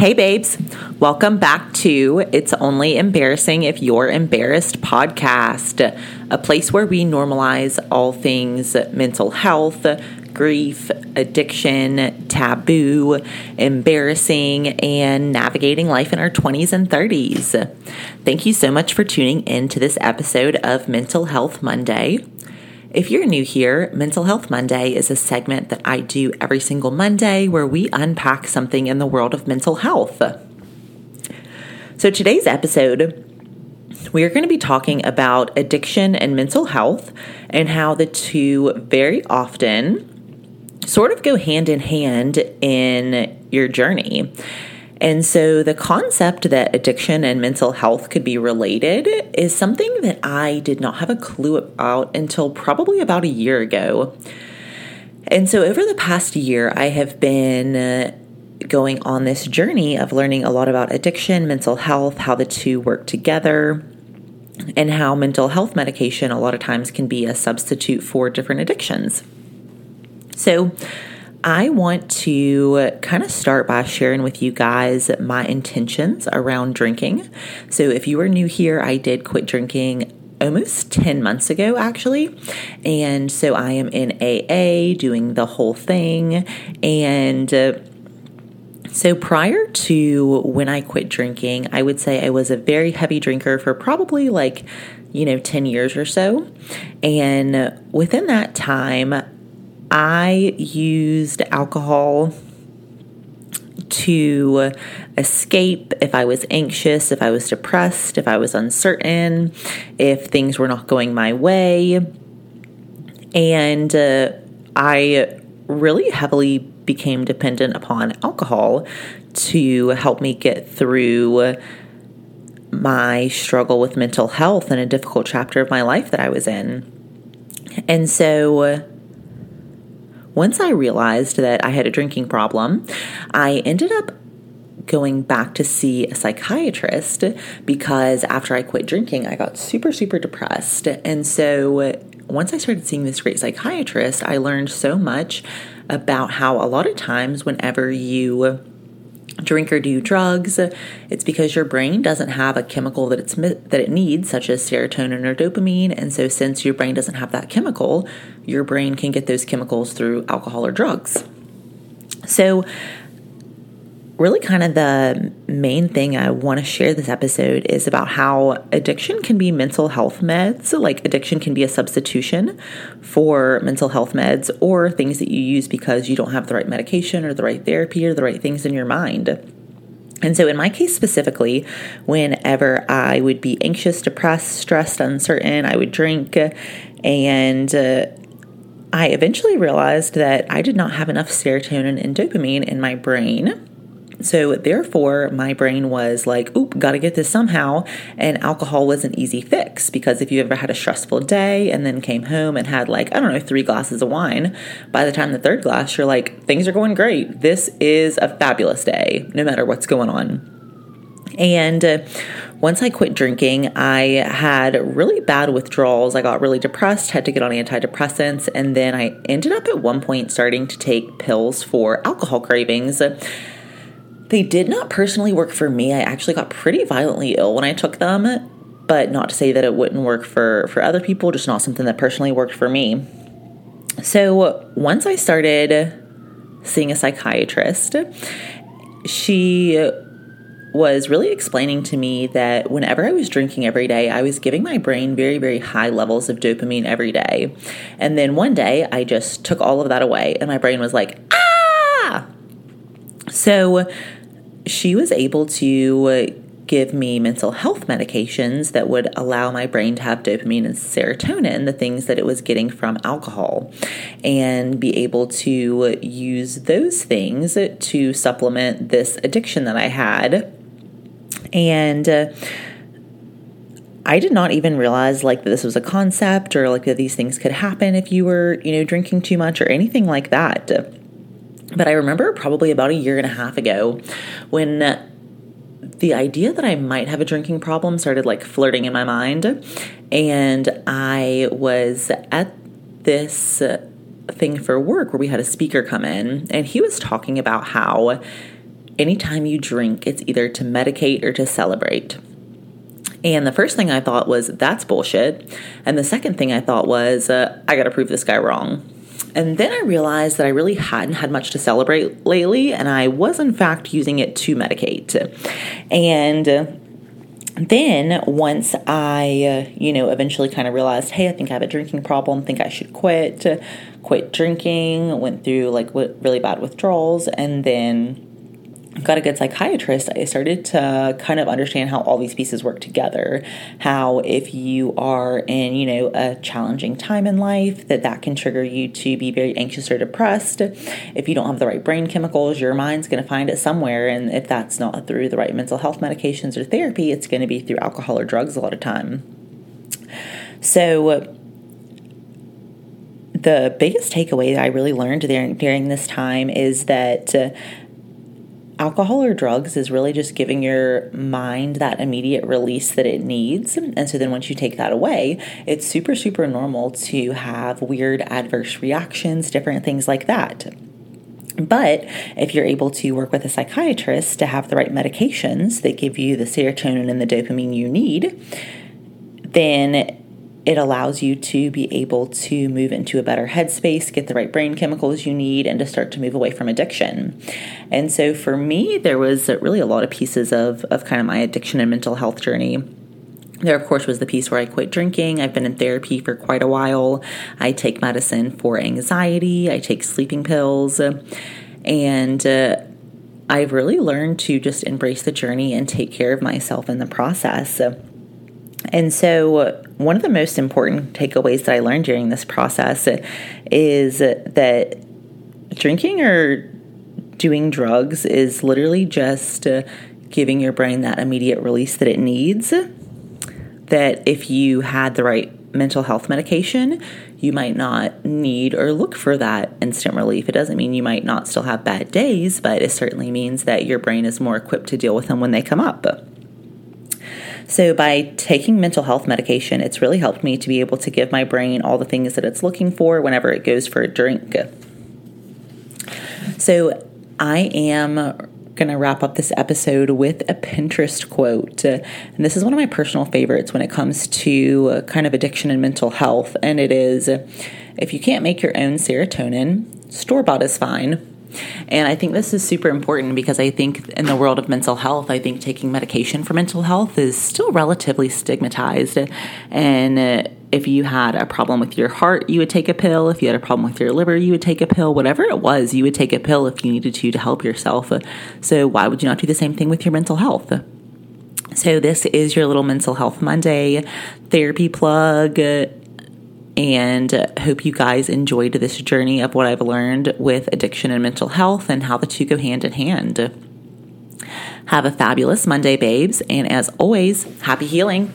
Hey babes, welcome back to It's Only Embarrassing If You're Embarrassed podcast, a place where we normalize all things mental health, grief, addiction, taboo, embarrassing, and navigating life in our 20s and 30s. Thank you so much for tuning in to this episode of Mental Health Monday. If you're new here, Mental Health Monday is a segment that I do every single Monday where we unpack something in the world of mental health. So today's episode, we are going to be talking about addiction and mental health and how the two very often sort of go hand in hand in your journey. And so the concept that addiction and mental health could be related is something that I did not have a clue about until probably about a year ago. And so over the past year, I have been going on this journey of learning a lot about addiction, mental health, how the two work together, and how mental health medication a lot of times can be a substitute for different addictions. So I want to kind of start by sharing with you guys my intentions around drinking. So if you are new here, I did quit drinking almost 10 months ago, actually. And so I am in AA doing the whole thing. And so prior to when I quit drinking, I would say I was a very heavy drinker for probably 10 years or so. And within that time, I used alcohol to escape if I was anxious, if I was depressed, if I was uncertain, if things were not going my way. And I really heavily became dependent upon alcohol to help me get through my struggle with mental health and a difficult chapter of my life that I was in. And so once I realized that I had a drinking problem, I ended up going back to see a psychiatrist because after I quit drinking, I got super, super depressed. And so once I started seeing this great psychiatrist, I learned so much about how a lot of times whenever you drink or do drugs, it's because your brain doesn't have a chemical that it needs, such as serotonin or dopamine. And so since your brain doesn't have that chemical, your brain can get those chemicals through alcohol or drugs. So really kind of the main thing I want to share this episode is about how addiction can be mental health meds. So like addiction can be a substitution for mental health meds or things that you use because you don't have the right medication or the right therapy or the right things in your mind. And so in my case specifically, whenever I would be anxious, depressed, stressed, uncertain, I would drink, and I eventually realized that I did not have enough serotonin and dopamine in my brain. So therefore, my brain was like, oop, got to get this somehow. And alcohol was an easy fix because if you ever had a stressful day and then came home and had 3 glasses of wine, by the time the third glass, you're like, things are going great. This is a fabulous day, no matter what's going on. And once I quit drinking, I had really bad withdrawals. I got really depressed, had to get on antidepressants. And then I ended up at one point starting to take pills for alcohol cravings. They did not personally work for me. I actually got pretty violently ill when I took them, but not to say that it wouldn't work for other people, just not something that personally worked for me. So once I started seeing a psychiatrist, she was really explaining to me that whenever I was drinking every day, I was giving my brain very, very high levels of dopamine every day. And then one day I just took all of that away and my brain was like, ah! So she was able to give me mental health medications that would allow my brain to have dopamine and serotonin, the things that it was getting from alcohol, and be able to use those things to supplement this addiction that I had. And I did not even realize that this was a concept or that these things could happen if you were, drinking too much or anything like that. But I remember probably about a year and a half ago when the idea that I might have a drinking problem started flirting in my mind. And I was at this thing for work where we had a speaker come in and he was talking about how anytime you drink, it's either to medicate or to celebrate. And the first thing I thought was, that's bullshit. And the second thing I thought was, I got to prove this guy wrong. And then I realized that I really hadn't had much to celebrate lately, and I was, in fact, using it to medicate. And then once I, eventually kind of realized, hey, I think I have a drinking problem, think I should quit drinking, went through really bad withdrawals, and then got a good psychiatrist, I started to kind of understand how all these pieces work together, how if you are in, a challenging time in life, that can trigger you to be very anxious or depressed. If you don't have the right brain chemicals, your mind's going to find it somewhere. And if that's not through the right mental health medications or therapy, it's going to be through alcohol or drugs a lot of time. So the biggest takeaway that I really learned during this time is that alcohol or drugs is really just giving your mind that immediate release that it needs. And so then once you take that away, it's super, super normal to have weird adverse reactions, different things like that. But if you're able to work with a psychiatrist to have the right medications that give you the serotonin and the dopamine you need, then it allows you to be able to move into a better headspace, get the right brain chemicals you need, and to start to move away from addiction. And so for me, there was really a lot of pieces of kind of my addiction and mental health journey. There, of course, was the piece where I quit drinking. I've been in therapy for quite a while. I take medicine for anxiety. I take sleeping pills. And I've really learned to just embrace the journey and take care of myself in the process. And so one of the most important takeaways that I learned during this process is that drinking or doing drugs is literally just giving your brain that immediate release that it needs, that if you had the right mental health medication, you might not need or look for that instant relief. It doesn't mean you might not still have bad days, but it certainly means that your brain is more equipped to deal with them when they come up. So by taking mental health medication, it's really helped me to be able to give my brain all the things that it's looking for whenever it goes for a drink. So I am going to wrap up this episode with a Pinterest quote. And this is one of my personal favorites when it comes to kind of addiction and mental health. And it is, if you can't make your own serotonin, store-bought is fine. And I think this is super important because I think in the world of mental health, I think taking medication for mental health is still relatively stigmatized. And if you had a problem with your heart, you would take a pill. If you had a problem with your liver, you would take a pill. Whatever it was, you would take a pill if you needed to help yourself. So why would you not do the same thing with your mental health? So this is your little Mental Health Monday therapy plug. And hope you guys enjoyed this journey of what I've learned with addiction and mental health and how the two go hand in hand. Have a fabulous Monday, babes. And as always, happy healing.